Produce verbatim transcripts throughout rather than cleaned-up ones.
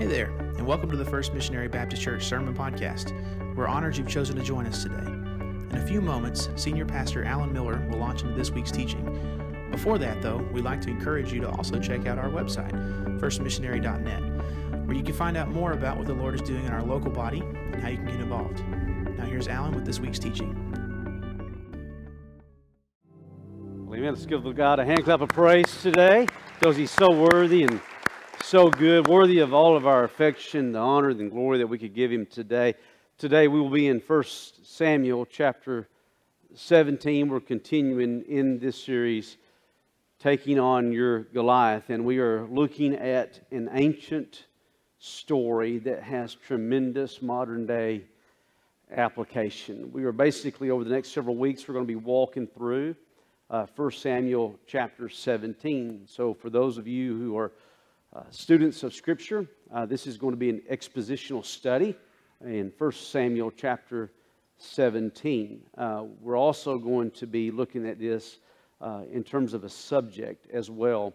Hey there, and welcome to the First Missionary Baptist Church Sermon Podcast. We're honored you've chosen to join us today. In a few moments, Senior Pastor Alan Miller will launch into this week's teaching. Before that, though, we'd like to encourage you to also check out our website, first missionary dot net, where you can find out more about what the Lord is doing in our local body and how you can get involved. Now here's Alan with this week's teaching. Well, amen. Let's give God a hand clap of praise today, because he's so worthy and so good, worthy of all of our affection, the honor, and glory that we could give him today. Today we will be in First Samuel chapter seventeen. We're continuing in this series, Taking on Your Goliath, and we are looking at an ancient story that has tremendous modern-day application. We are basically, over the next several weeks, we're going to be walking through uh, First Samuel chapter seventeen. So for those of you who are uh, students of Scripture, uh, this is going to be an expositional study in First Samuel chapter seventeen. Uh, we're also going to be looking at this uh, in terms of a subject as well.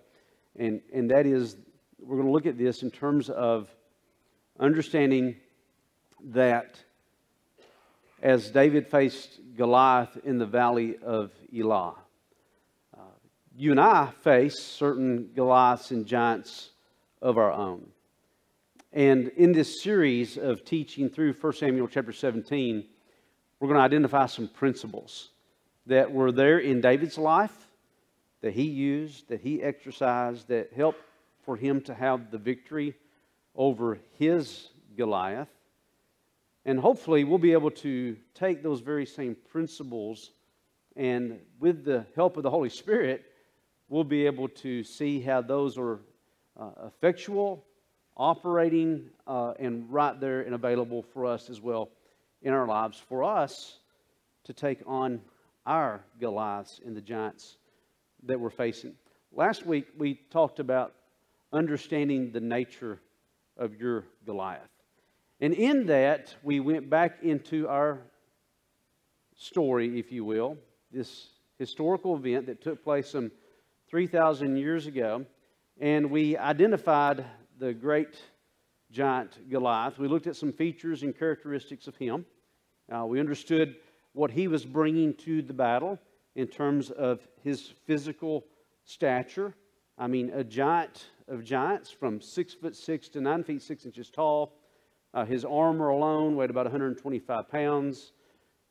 And, and that is, we're going to look at this in terms of understanding that as David faced Goliath in the valley of Elah, uh, you and I face certain Goliaths and giants of our own. And in this series of teaching through First Samuel chapter seventeen, we're going to identify some principles that were there in David's life, that he used, that he exercised, that helped for him to have the victory over his Goliath. And hopefully we'll be able to take those very same principles, and with the help of the Holy Spirit, we'll be able to see how those are uh, effectual, operating uh, and right there and available for us as well in our lives, for us to take on our Goliaths and the giants that we're facing. Last week we talked about understanding the nature of your Goliath. And in that, we went back into our story, if you will, this historical event that took place some three thousand years ago, and we identified the great giant Goliath. We looked at some features and characteristics of him. Uh, we understood what he was bringing to the battle in terms of his physical stature. I mean, a giant of giants, from six foot six to nine feet six inches tall. Uh, his armor alone weighed about one hundred twenty-five pounds.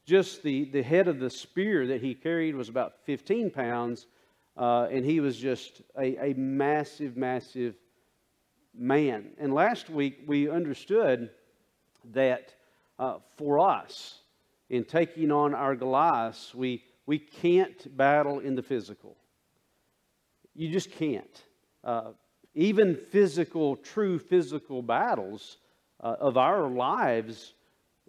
Just the, the head of the spear that he carried was about fifteen pounds, uh, and he was just a, a massive, massive man. And last week we understood that uh, for us, in taking on our Goliaths, we we can't battle in the physical. You just can't. Uh, even physical, true physical battles uh, of our lives,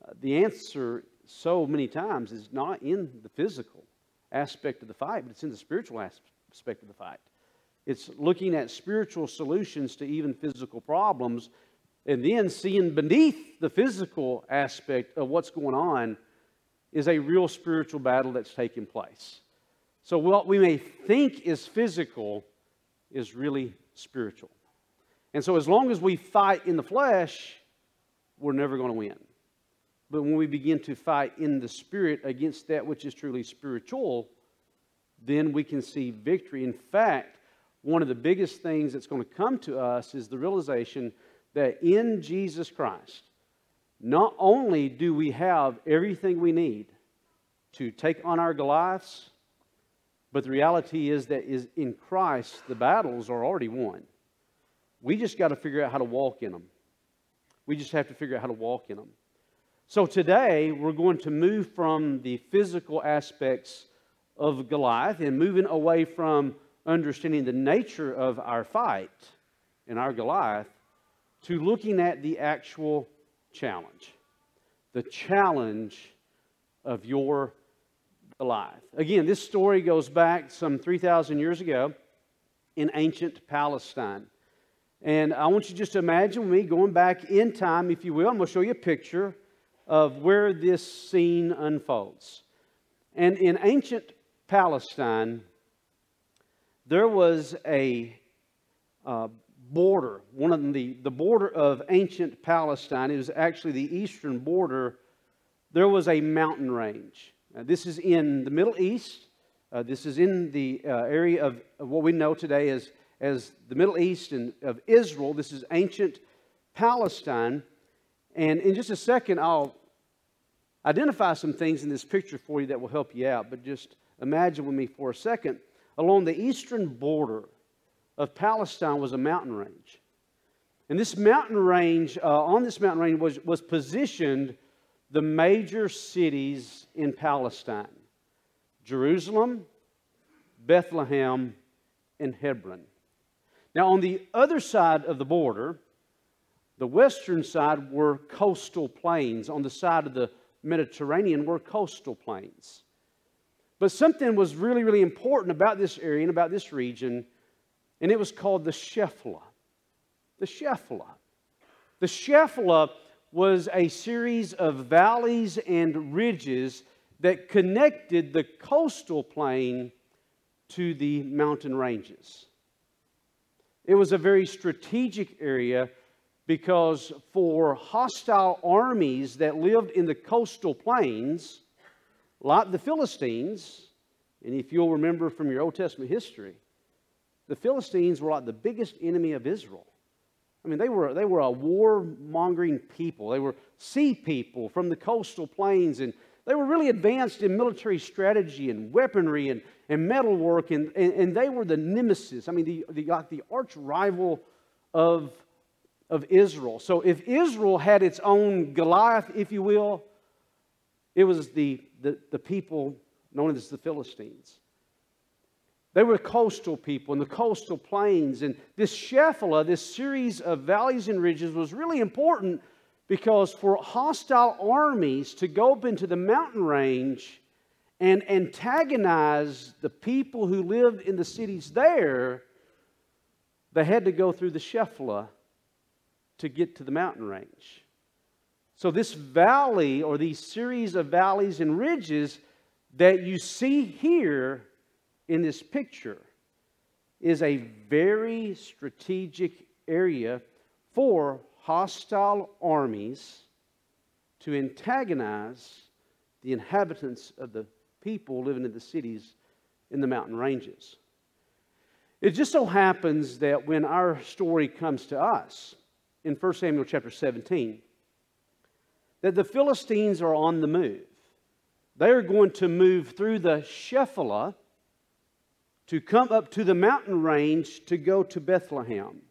uh, the answer so many times is not in the physical aspect of the fight, but it's in the spiritual aspect of the fight. It's looking at spiritual solutions to even physical problems, and then seeing beneath the physical aspect of what's going on is a real spiritual battle that's taking place. So what we may think is physical is really spiritual. And so as long as we fight in the flesh, we're never going to win. But when we begin to fight in the spirit against that which is truly spiritual, then we can see victory. In fact, one of the biggest things that's going to come to us is the realization that in Jesus Christ, not only do we have everything we need to take on our Goliaths, but the reality is that is in Christ, the battles are already won. We just got to figure out how to walk in them. We just have to figure out how to walk in them. So today, we're going to move from the physical aspects of Goliath and moving away from understanding the nature of our fight and our Goliath, to looking at the actual challenge. The challenge of your Goliath. Again, this story goes back some three thousand years ago in ancient Palestine. And I want you just to imagine me going back in time, if you will. I'm going to show you a picture of where this scene unfolds. And in ancient Palestine, there was a uh, border, one of the, the border of ancient Palestine, it was actually the eastern border, there was a mountain range. Uh, this is in the Middle East. Uh, this is in the uh, area of, of what we know today as, as the Middle East and of Israel. This is ancient Palestine. And in just a second, I'll identify some things in this picture for you that will help you out. But just imagine with me for a second. Along the eastern border of Palestine was a mountain range. And this mountain range, uh, on this mountain range was, was positioned the major cities in Palestine: Jerusalem, Bethlehem, and Hebron. Now on the other side of the border, the western side, were coastal plains. On the side of the Mediterranean were coastal plains. But something was really, really important about this area and about this region, and it was called the Shephelah. The Shephelah. The Shephelah was a series of valleys and ridges that connected the coastal plain to the mountain ranges. It was a very strategic area, because for hostile armies that lived in the coastal plains, like the Philistines, and if you'll remember from your Old Testament history, the Philistines were like the biggest enemy of Israel. I mean, they were, they were a war-mongering people. They were sea people from the coastal plains, and they were really advanced in military strategy and weaponry and, and metal work, and, and, and they were the nemesis. I mean, the, the, like the arch rival of, of Israel. So if Israel had its own Goliath, if you will, it was the, the, the people known as the Philistines. They were coastal people in the coastal plains. And this Shephelah, this series of valleys and ridges, was really important, because for hostile armies to go up into the mountain range and antagonize the people who lived in the cities there, they had to go through the Shephelah to get to the mountain range. So this valley, or these series of valleys and ridges that you see here in this picture, is a very strategic area for hostile armies to antagonize the inhabitants of the people living in the cities in the mountain ranges. It just so happens that when our story comes to us in First Samuel chapter seventeen, that the Philistines are on the move. They are going to move through the Shephelah to come up to the mountain range to go to Bethlehem.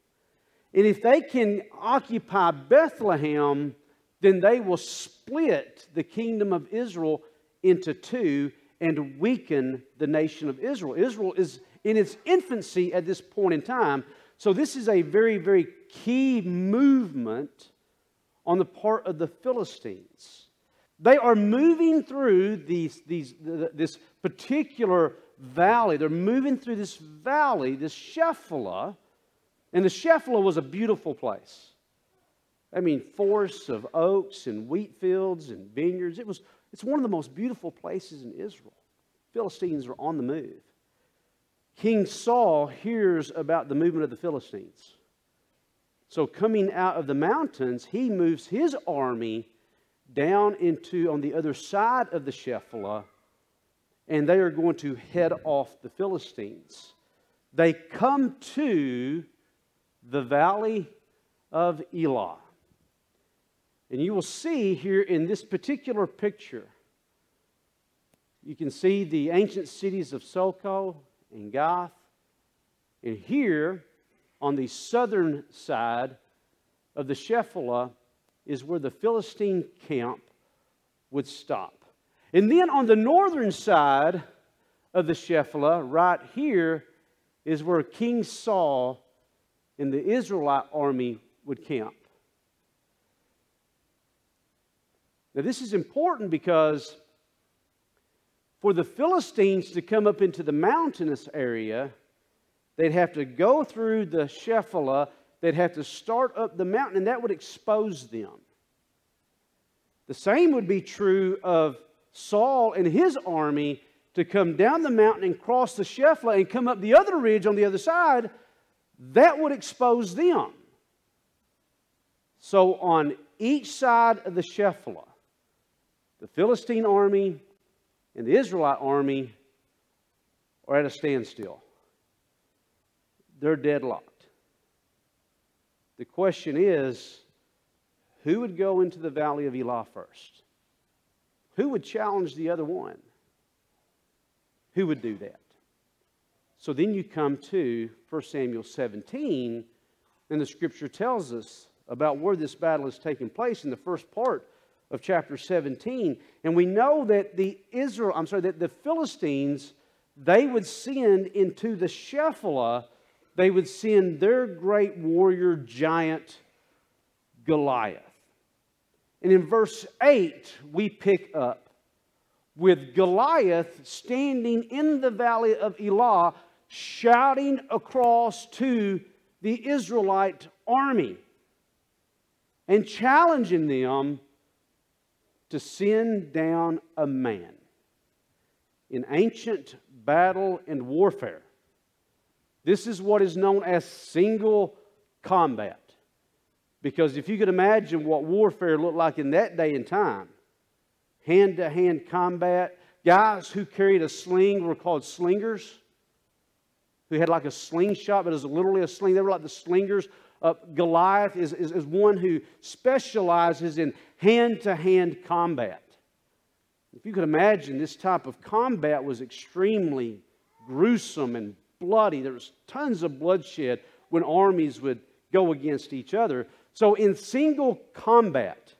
And if they can occupy Bethlehem, then they will split the kingdom of Israel into two and weaken the nation of Israel. Israel is in its infancy at this point in time. So this is a very, very key movement on the part of the Philistines. They are moving through these, these, this particular valley. They're moving through this valley, this Shephelah. And the Shephelah was a beautiful place. I mean, forests of oaks and wheat fields and vineyards. It was, it's one of the most beautiful places in Israel. Philistines are on the move. King Saul hears about the movement of the Philistines. So coming out of the mountains, he moves his army down into, on the other side of the Shephelah, and they are going to head off the Philistines. They come to the valley of Elah. And you will see here in this particular picture, you can see the ancient cities of Socoh and Gath. And here, on the southern side of the Shephelah, is where the Philistine camp would stop. And then on the northern side of the Shephelah, right here, is where King Saul and the Israelite army would camp. Now this is important, because for the Philistines to come up into the mountainous area, they'd have to go through the Shephelah, they'd have to start up the mountain, and that would expose them. The same would be true of Saul and his army to come down the mountain and cross the Shephelah and come up the other ridge on the other side. that would expose them. So on each side of the Shephelah, the Philistine army and the Israelite army are at a standstill. They're deadlocked. The question is, who would go into the valley of Elah first? Who would challenge the other one? Who would do that? So then you come to First Samuel seventeen, and the scripture tells us about where this battle is taking place in the first part of chapter seventeen. And we know that the Israel, I'm sorry, that the Philistines, they would send into the Shephelah, they would send their great warrior giant Goliath. And in verse eight, we pick up with Goliath standing in the valley of Elah, shouting across to the Israelite army and challenging them to send down a man. In ancient battle and warfare, this is what is known as single combat. Because if you could imagine what warfare looked like in that day and time, hand-to-hand combat, guys who carried a sling were called slingers, who had like a slingshot, but it was literally a sling. They were like the slingers. Uh, Goliath is, is, is one who specializes in hand-to-hand combat. If you could imagine, this type of combat was extremely gruesome and bloody. There was tons of bloodshed when armies would go against each other. So in single combat,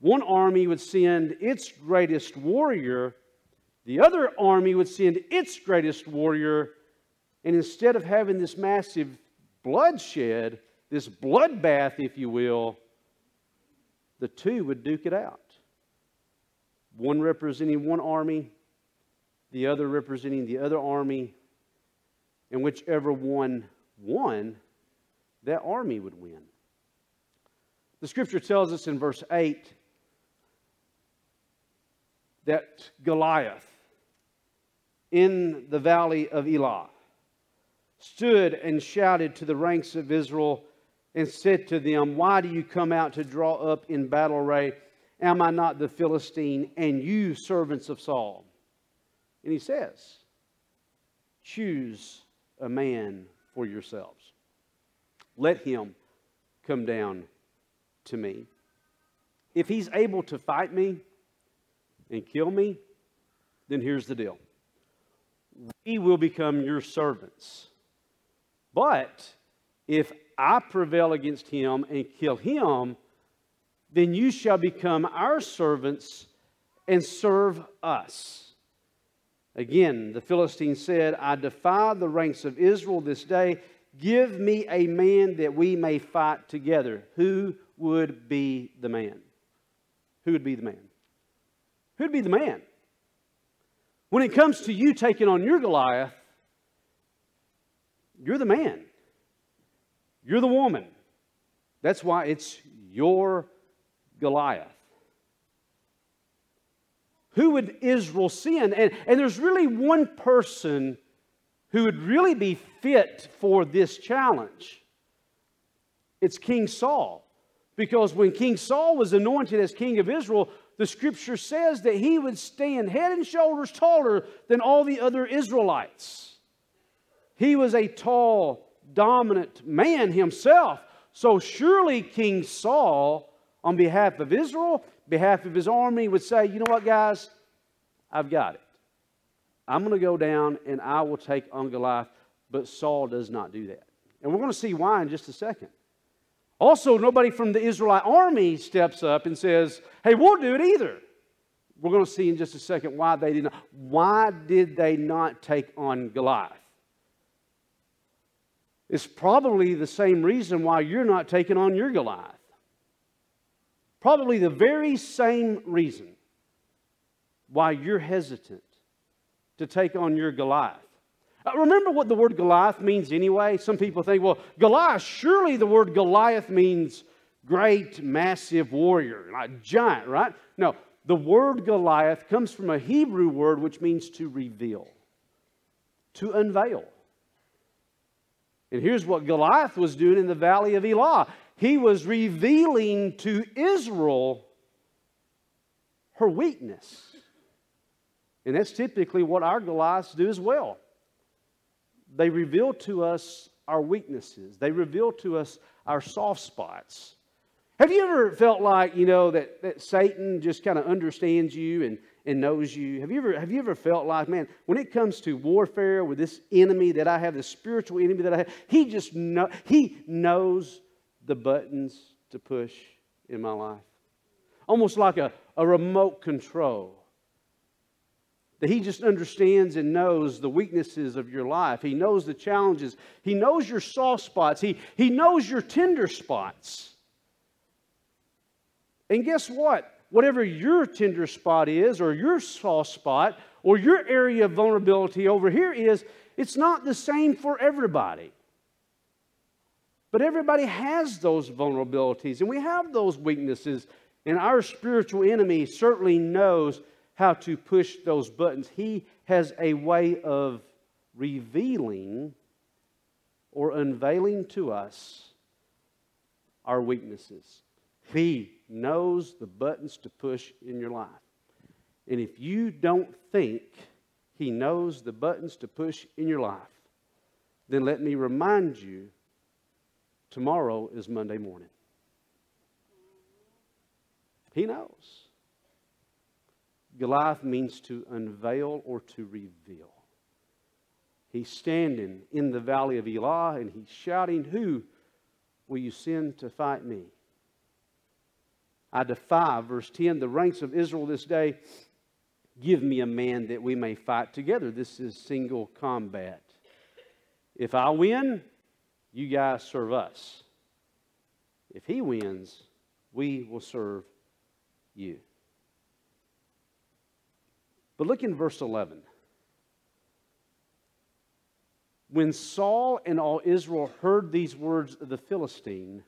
one army would send its greatest warrior, the other army would send its greatest warrior, and instead of having this massive bloodshed, this bloodbath, if you will, the two would duke it out. One representing one army, the other representing the other army, and whichever one won, that army would win. The scripture tells us in verse eight that Goliath in the valley of Elah stood and shouted to the ranks of Israel and said to them, "Why do you come out to draw up in battle array? Am I not the Philistine, and you servants of Saul?" And he says, "Choose a man for yourselves. Let him come down to me. If he's able to fight me and kill me, then here's the deal. We will become your servants. But if I prevail against him and kill him, then you shall become our servants and serve us." Again, the Philistine said, "I defy the ranks of Israel this day. Give me a man that we may fight together." Who would be the man? Who would be the man? Who would be the man? When it comes to you taking on your Goliath, you're the man. You're the woman. That's why it's your Goliath. Who would Israel send? And, and there's really one person who would really be fit for this challenge. It's King Saul. Because when King Saul was anointed as king of Israel, the scripture says that he would stand head and shoulders taller than all the other Israelites. He was a tall, dominant man himself. So surely King Saul, on behalf of Israel, behalf of his army, would say, "You know what, guys? I've got it. I'm going to go down and I will take on Goliath." But Saul does not do that. And we're going to see why in just a second. Also, nobody from the Israelite army steps up and says, "Hey, we'll do it either." We're going to see in just a second why they did not. Why did they not take on Goliath? It's probably the same reason why you're not taking on your Goliath. Probably the very same reason why you're hesitant to take on your Goliath. Remember what the word Goliath means anyway. Some people think, well, Goliath, surely the word Goliath means great, massive warrior, like giant, right? No, the word Goliath comes from a Hebrew word which means to reveal, to unveil. And here's what Goliath was doing in the valley of Elah. He was revealing to Israel her weakness. And that's typically what our Goliaths do as well. They reveal to us our weaknesses. They reveal to us our soft spots. Have you ever felt like, you know, that, that Satan just kind of understands you and, and knows you? Have you ever have you ever felt like, man, when it comes to warfare with this enemy that I have, this spiritual enemy that I have, he just know, he knows the buttons to push in my life. Almost like a, a remote control. That he just understands and knows the weaknesses of your life. He knows the challenges. He knows your soft spots. He, he knows your tender spots. And guess what? Whatever your tender spot is, or your soft spot, or your area of vulnerability over here is, it's not the same for everybody. But everybody has those vulnerabilities, and we have those weaknesses. And our spiritual enemy certainly knows how to push those buttons. He has a way of revealing or unveiling to us our weaknesses. He knows the buttons to push in your life. And if you don't think he knows the buttons to push in your life, then let me remind you, tomorrow is Monday morning. He knows. Goliath means to unveil or to reveal. He's standing in the valley of Elah and he's shouting, "Who will you send to fight me? I defy," verse ten, "the ranks of Israel this day. Give me a man that we may fight together." This is single combat. If I win, you guys serve us. If he wins, we will serve you. But look in verse eleven. When Saul and all Israel heard these words of the Philistine,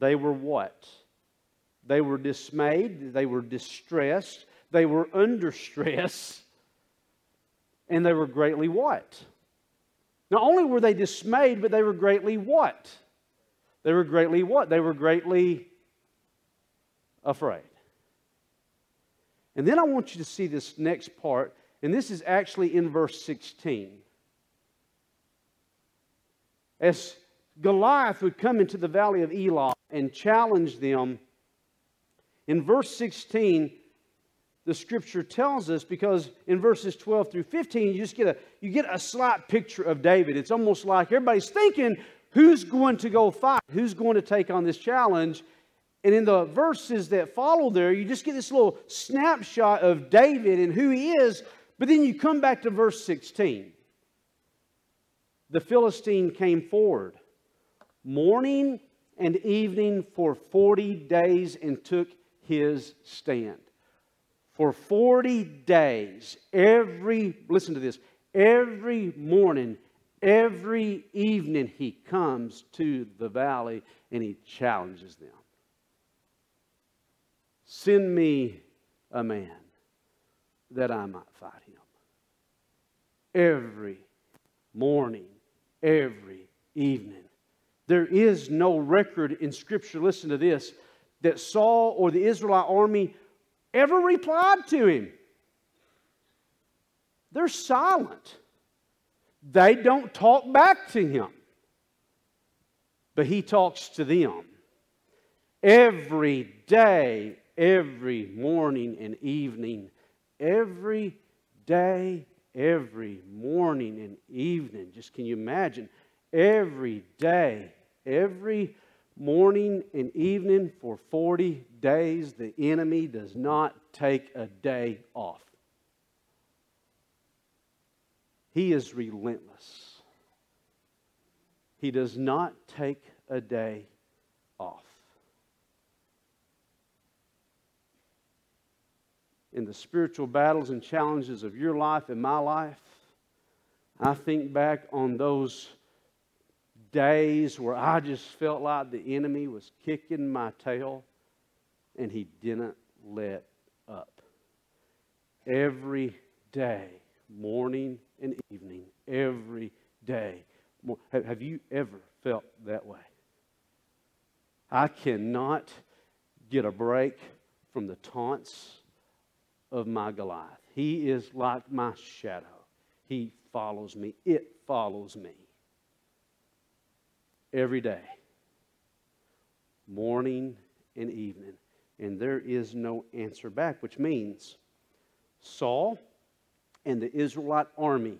they were what? They were dismayed, they were distressed, they were under stress, and they were greatly what? Not only were they dismayed, but they were greatly what? They were greatly what? They were greatly afraid. And then I want you to see this next part, and this is actually in verse sixteen. As Goliath would come into the valley of Elah and challenge them, in verse sixteen, the scripture tells us, because in verses twelve through fifteen, you just get a, you get a slight picture of David. It's almost like everybody's thinking, who's going to go fight? Who's going to take on this challenge? And in the verses that follow there, you just get this little snapshot of David and who he is. But then you come back to verse sixteen. The Philistine came forward morning and evening for forty days and took his stand. For forty days, every, listen to this, every morning, every evening he comes to the valley and he challenges them. Send me a man that I might fight him. Every morning, every evening. There is no record in Scripture, listen to this, that Saul or the Israelite army ever replied to him. They're silent. They don't talk back to him. But he talks to them. Every day, every morning and evening, every day, every morning and evening. Just can you imagine? Every day, every morning and evening for forty days, the enemy does not take a day off. He is relentless. He does not take a day off. In the spiritual battles and challenges of your life and my life, I think back on those days where I just felt like the enemy was kicking my tail, and he didn't let up. Every day, morning and evening, every day, more. Have you ever felt that way? I cannot get a break from the taunts of my Goliath. He is like my shadow. He follows me. It follows me. Every day. Morning and evening. And there is no answer back, which means Saul and the Israelite army,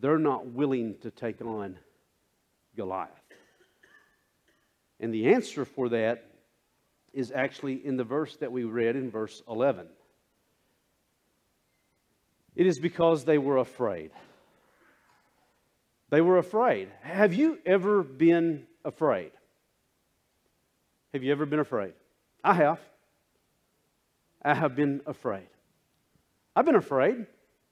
they're not willing to take on Goliath. And the answer for that is actually in the verse that we read in verse eleven. It is because they were afraid. They were afraid. Have you ever been afraid? Have you ever been afraid? I have. I have been afraid. I've been afraid.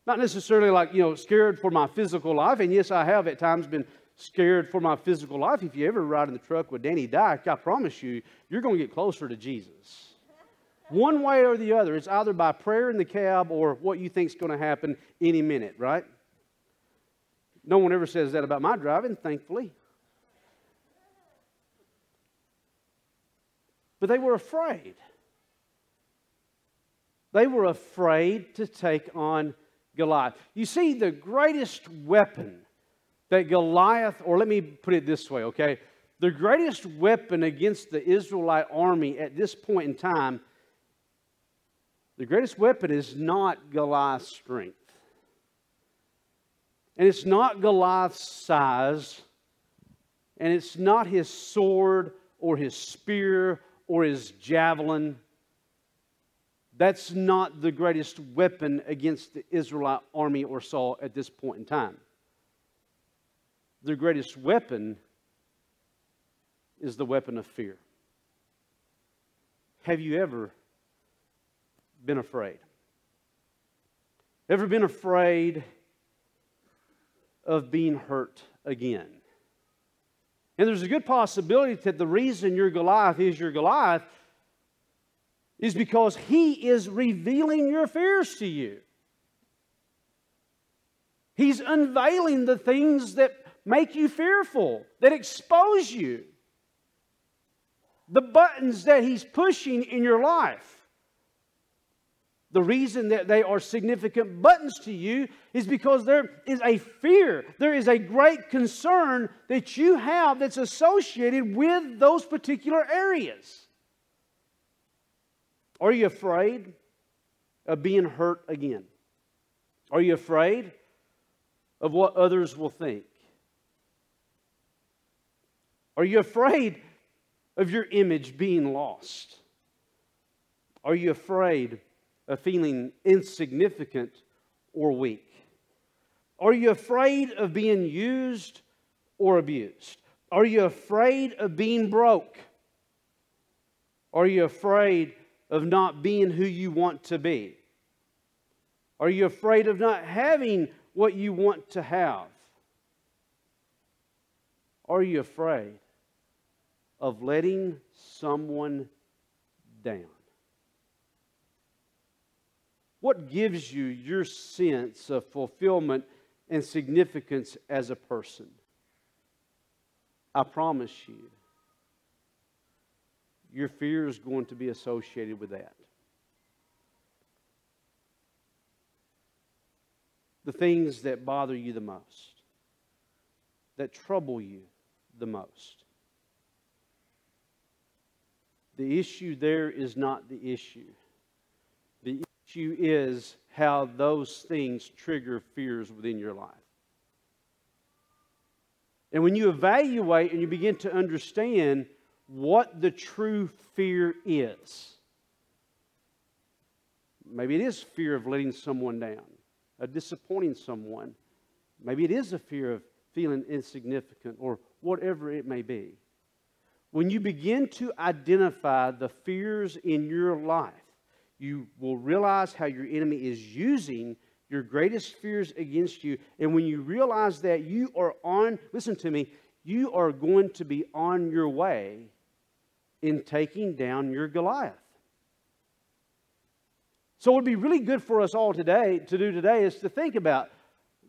Not necessarily like, you know, scared for my physical life. And yes, I have at times been scared for my physical life. If you ever ride in the truck with Danny Dyke, I promise you, you're going to get closer to Jesus. One way or the other. It's either by prayer in the cab or what you think is going to happen any minute, right? No one ever says that about my driving, thankfully. But they were afraid. They were afraid to take on Goliath. You see, the greatest weapon that Goliath, or let me put it this way, okay? The greatest weapon against the Israelite army at this point in time, the greatest weapon is not Goliath's strength. And it's not Goliath's size. And it's not his sword or his spear or his javelin. That's not the greatest weapon against the Israelite army or Saul at this point in time. The greatest weapon is the weapon of fear. Have you ever been afraid? Ever been afraid of being hurt again? And there's a good possibility that the reason your Goliath is your Goliath is because he is revealing your fears to you. He's unveiling the things that make you fearful, that expose you. The buttons that he's pushing in your life. The reason that they are significant buttons to you is because there is a fear. There is a great concern that you have that's associated with those particular areas. Are you afraid of being hurt again? Are you afraid of what others will think? Are you afraid of your image being lost? Are you afraid of feeling insignificant or weak? Are you afraid of being used or abused? Are you afraid of being broke? Are you afraid of not being who you want to be? Are you afraid of not having what you want to have? Are you afraid of letting someone down? What gives you your sense of fulfillment and significance as a person? I promise you, your fear is going to be associated with that. The things that bother you the most, that trouble you the most. The issue there is not the issue. The issue is how those things trigger fears within your life. And when you evaluate and you begin to understand what the true fear is. Maybe it is fear of letting someone down, of disappointing someone. Maybe it is a fear of feeling insignificant or whatever it may be. When you begin to identify the fears in your life, you will realize how your enemy is using your greatest fears against you. And when you realize that, you are on, listen to me, you are going to be on your way in taking down your Goliath. So what would be really good for us all today to do today is to think about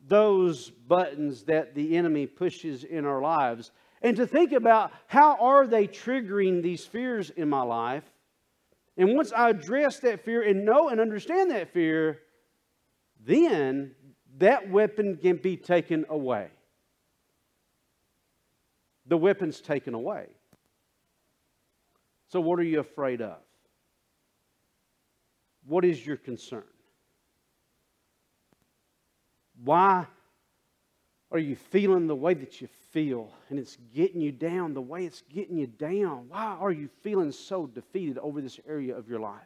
those buttons that the enemy pushes in our lives, and to think about how are they triggering these fears in my life. And once I address that fear and know and understand that fear, then that weapon can be taken away. The weapon's taken away. So what are you afraid of? What is your concern? Why are you feeling the way that you feel and it's getting you down the way it's getting you down? Why are you feeling so defeated over this area of your life?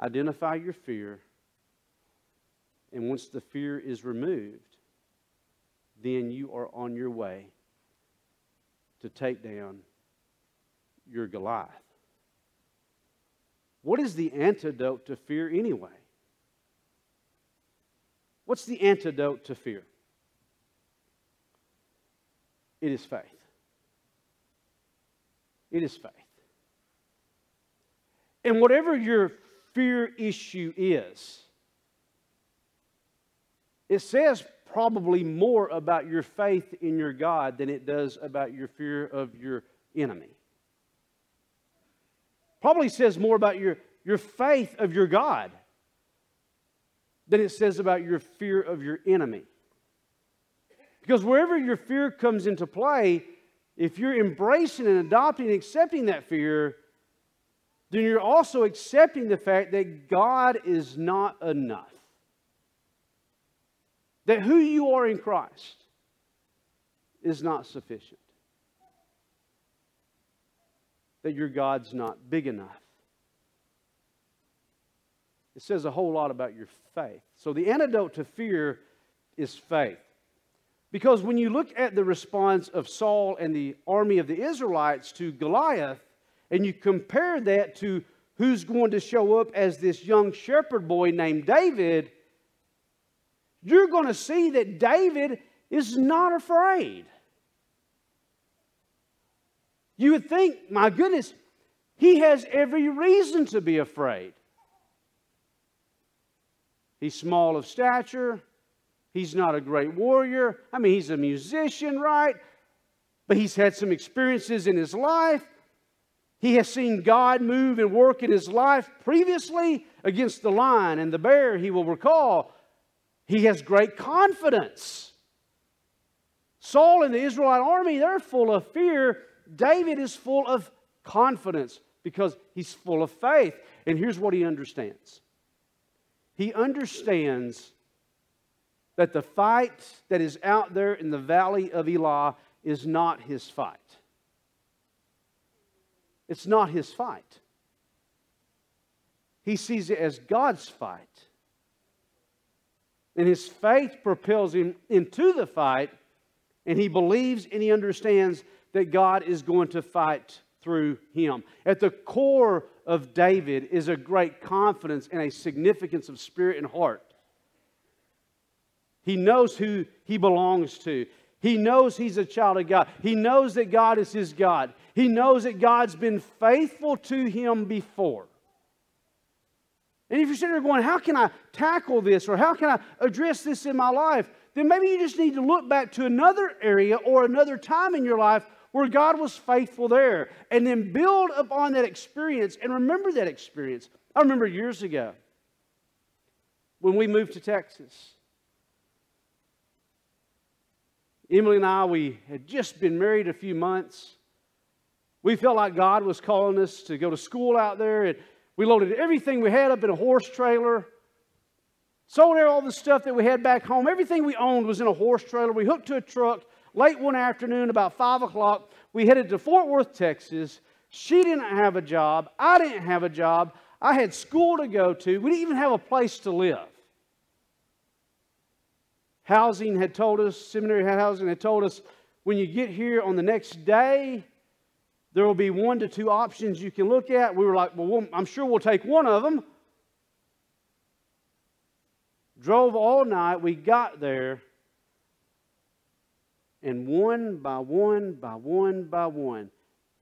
Identify your fear, and once the fear is removed, then you are on your way to take down your Goliath. What is the antidote to fear anyway? What's the antidote to fear? It is faith. It is faith. And whatever your fear issue is, it says probably more about your faith in your God than it does about your fear of your enemy. Probably says more about your, your faith of your God than it says about your fear of your enemy. Because wherever your fear comes into play, if you're embracing and adopting and accepting that fear, then you're also accepting the fact that God is not enough. That who you are in Christ is not sufficient. That your God's not big enough. It says a whole lot about your faith. So the antidote to fear is faith. Because when you look at the response of Saul and the army of the Israelites to Goliath, and you compare that to who's going to show up as this young shepherd boy named David, you're going to see that David is not afraid. You would think, my goodness, he has every reason to be afraid. He's small of stature. He's not a great warrior. I mean, he's a musician, right? But he's had some experiences in his life. He has seen God move and work in his life previously against the lion and the bear, he will recall. He has great confidence. Saul and the Israelite army, they're full of fear. David is full of confidence because he's full of faith. And here's what he understands. He understands that the fight that is out there in the valley of Elah is not his fight. It's not his fight. He sees it as God's fight. And his faith propels him into the fight, and he believes and he understands that God is going to fight through him. At the core of David is a great confidence and a significance of spirit and heart. He knows who he belongs to. He knows he's a child of God. He knows that God is his God. He knows that God's been faithful to him before. And if you're sitting there going, how can I tackle this, or how can I address this in my life? Then maybe you just need to look back to another area or another time in your life where God was faithful there. And then build upon that experience and remember that experience. I remember years ago when we moved to Texas. Emily and I, we had just been married a few months. We felt like God was calling us to go to school out there, and we loaded everything we had up in a horse trailer. Sold all the stuff that we had back home. Everything we owned was in a horse trailer. We hooked to a truck late one afternoon, about five o'clock. We headed to Fort Worth, Texas. She didn't have a job. I didn't have a job. I had school to go to. We didn't even have a place to live. Housing had told us, seminary housing had told us, when you get here on the next day, there will be one to two options you can look at. We were like, well, I'm sure we'll take one of them. Drove all night. We got there. And one by one by one by one,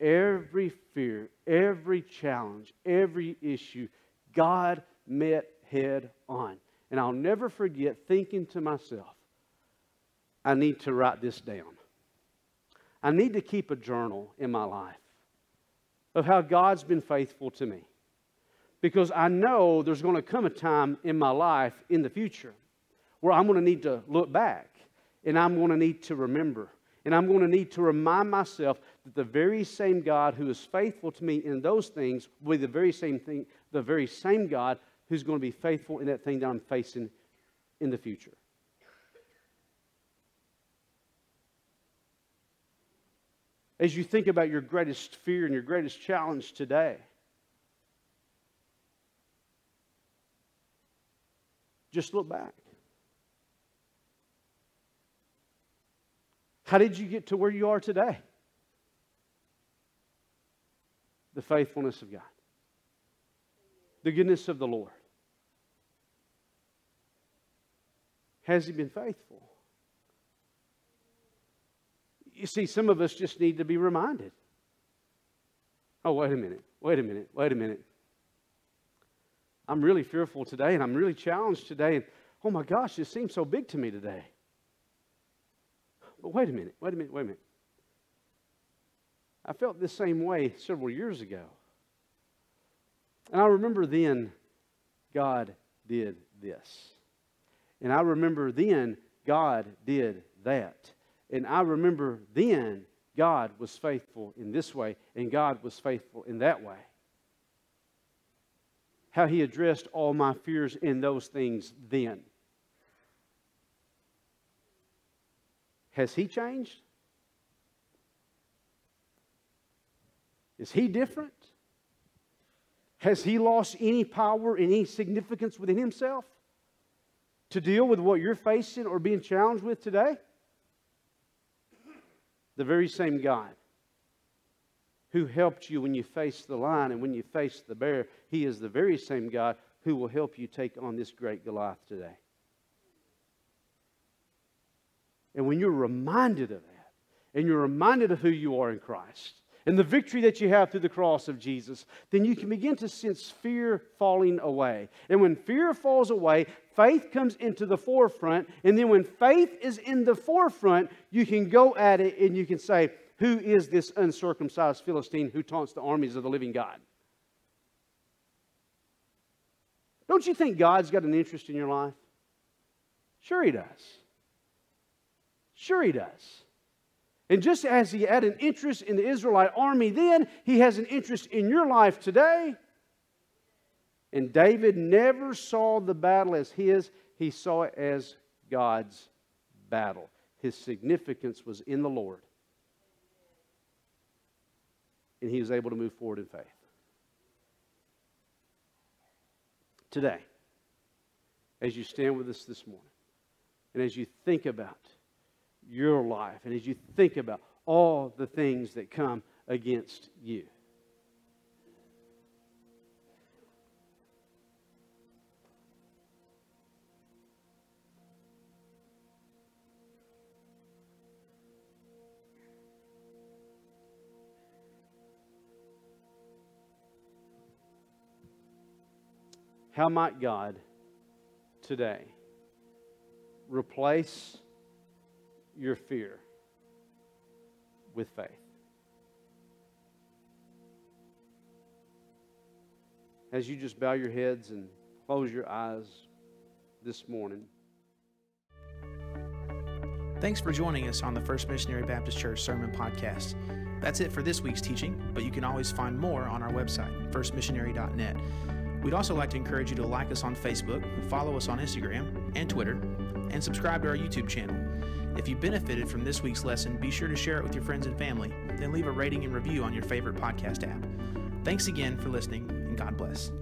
every fear, every challenge, every issue, God met head on. And I'll never forget thinking to myself, I need to write this down. I need to keep a journal in my life of how God's been faithful to me. Because I know there's going to come a time in my life in the future where I'm going to need to look back, and I'm going to need to remember, and I'm going to need to remind myself that the very same God who is faithful to me in those things will be the very same thing, the very same God who's going to be faithful in that thing that I'm facing in the future. As you think about your greatest fear and your greatest challenge today, just look back. How did you get to where you are today? The faithfulness of God. The goodness of the Lord. Has He been faithful? You see, some of us just need to be reminded. Oh, wait a minute, wait a minute, wait a minute. I'm really fearful today, and I'm really challenged today. And oh my gosh, this seems so big to me today. But wait a minute, wait a minute, wait a minute. I felt the same way several years ago. And I remember then, God did this. And I remember then, God did that. And I remember then, God was faithful in this way, and God was faithful in that way. How He addressed all my fears in those things then. Has He changed? Is He different? Has He lost any power, any significance within Himself to deal with what you're facing or being challenged with today? The very same God who helped you when you faced the lion and when you faced the bear, He is the very same God who will help you take on this great Goliath today. And when you're reminded of that, and you're reminded of who you are in Christ, and the victory that you have through the cross of Jesus, then you can begin to sense fear falling away. And when fear falls away, faith comes into the forefront. And then when faith is in the forefront, you can go at it and you can say, who is this uncircumcised Philistine who taunts the armies of the living God? Don't you think God's got an interest in your life? Sure He does. Sure He does. And just as He had an interest in the Israelite army then, He has an interest in your life today. And David never saw the battle as his. He saw it as God's battle. His significance was in the Lord. And he was able to move forward in faith. Today, as you stand with us this morning, and as you think about your life, and as you think about all the things that come against you, how might God today replace your fear with faith? As you just bow your heads and close your eyes this morning. Thanks for joining us on the First Missionary Baptist Church Sermon Podcast. That's it for this week's teaching, but you can always find more on our website, first missionary dot net. We'd also like to encourage you to like us on Facebook, follow us on Instagram and Twitter, and subscribe to our YouTube channel. If you benefited from this week's lesson, be sure to share it with your friends and family, then leave a rating and review on your favorite podcast app. Thanks again for listening, and God bless.